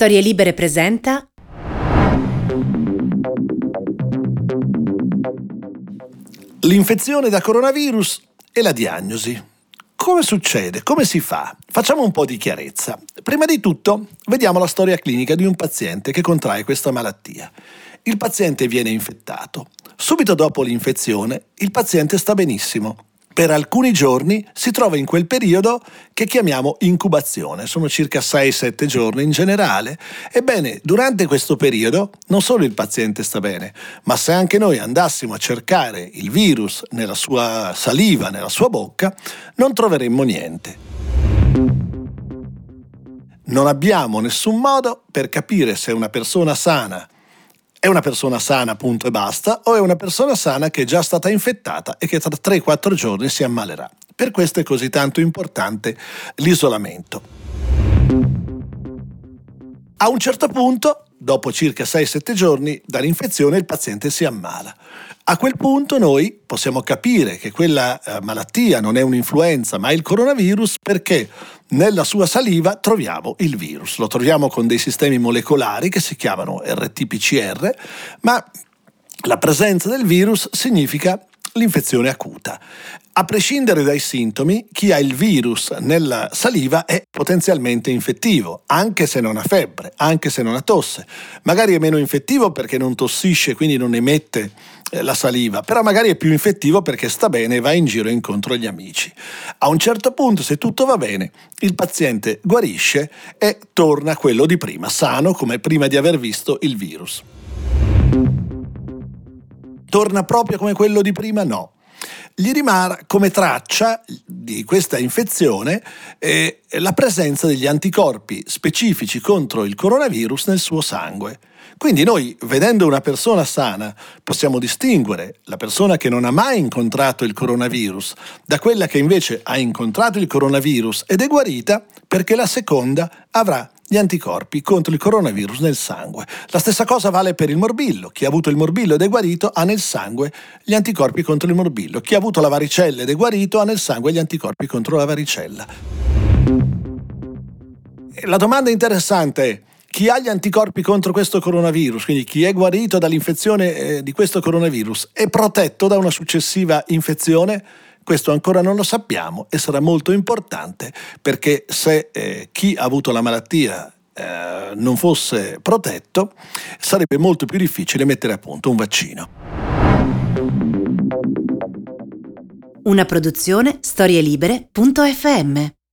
Storie libere presenta l'infezione da coronavirus e la diagnosi. Come succede? Come si fa? Facciamo un po' di chiarezza. Prima di tutto vediamo la storia clinica di un paziente che contrae questa malattia. Il paziente viene infettato. Subito dopo l'infezione il paziente sta benissimo. Per alcuni giorni si trova in quel periodo che chiamiamo incubazione, sono circa 6-7 giorni in generale. Ebbene, durante questo periodo non solo il paziente sta bene, ma se anche noi andassimo a cercare il virus nella sua saliva, nella sua bocca, non troveremmo niente. Non abbiamo nessun modo per capire se una persona sana è una persona sana, punto e basta, o è una persona sana che è già stata infettata e che tra 3-4 giorni si ammalerà. Per questo è così tanto importante l'isolamento. A un certo punto, dopo circa 6-7 giorni dall'infezione, il paziente si ammala. A quel punto noi possiamo capire che quella malattia non è un'influenza, ma è il coronavirus, perché nella sua saliva troviamo il virus. Lo troviamo con dei sistemi molecolari che si chiamano RT-PCR, ma la presenza del virus significa l'infezione acuta. A prescindere dai sintomi, chi ha il virus nella saliva è potenzialmente infettivo, anche se non ha febbre, anche se non ha tosse. Magari è meno infettivo perché non tossisce, quindi non emette la saliva, però magari è più infettivo perché sta bene e va in giro incontro agli amici. A un certo punto, se tutto va bene, il paziente guarisce e torna quello di prima, sano come prima di aver visto il virus. Torna proprio come quello di prima? No. Gli rimane come traccia di questa infezione la presenza degli anticorpi specifici contro il coronavirus nel suo sangue. Quindi noi, vedendo una persona sana, possiamo distinguere la persona che non ha mai incontrato il coronavirus da quella che invece ha incontrato il coronavirus ed è guarita, perché la seconda avrà gli anticorpi contro il coronavirus nel sangue. La stessa cosa vale per il morbillo. Chi ha avuto il morbillo ed è guarito ha nel sangue gli anticorpi contro il morbillo. Chi ha avuto la varicella ed è guarito ha nel sangue gli anticorpi contro la varicella. La domanda interessante è: chi ha gli anticorpi contro questo coronavirus, quindi chi è guarito dall'infezione di questo coronavirus, è protetto da una successiva infezione? Questo ancora non lo sappiamo e sarà molto importante, perché se chi ha avuto la malattia non fosse protetto, sarebbe molto più difficile mettere a punto un vaccino. Una produzione storielibere.fm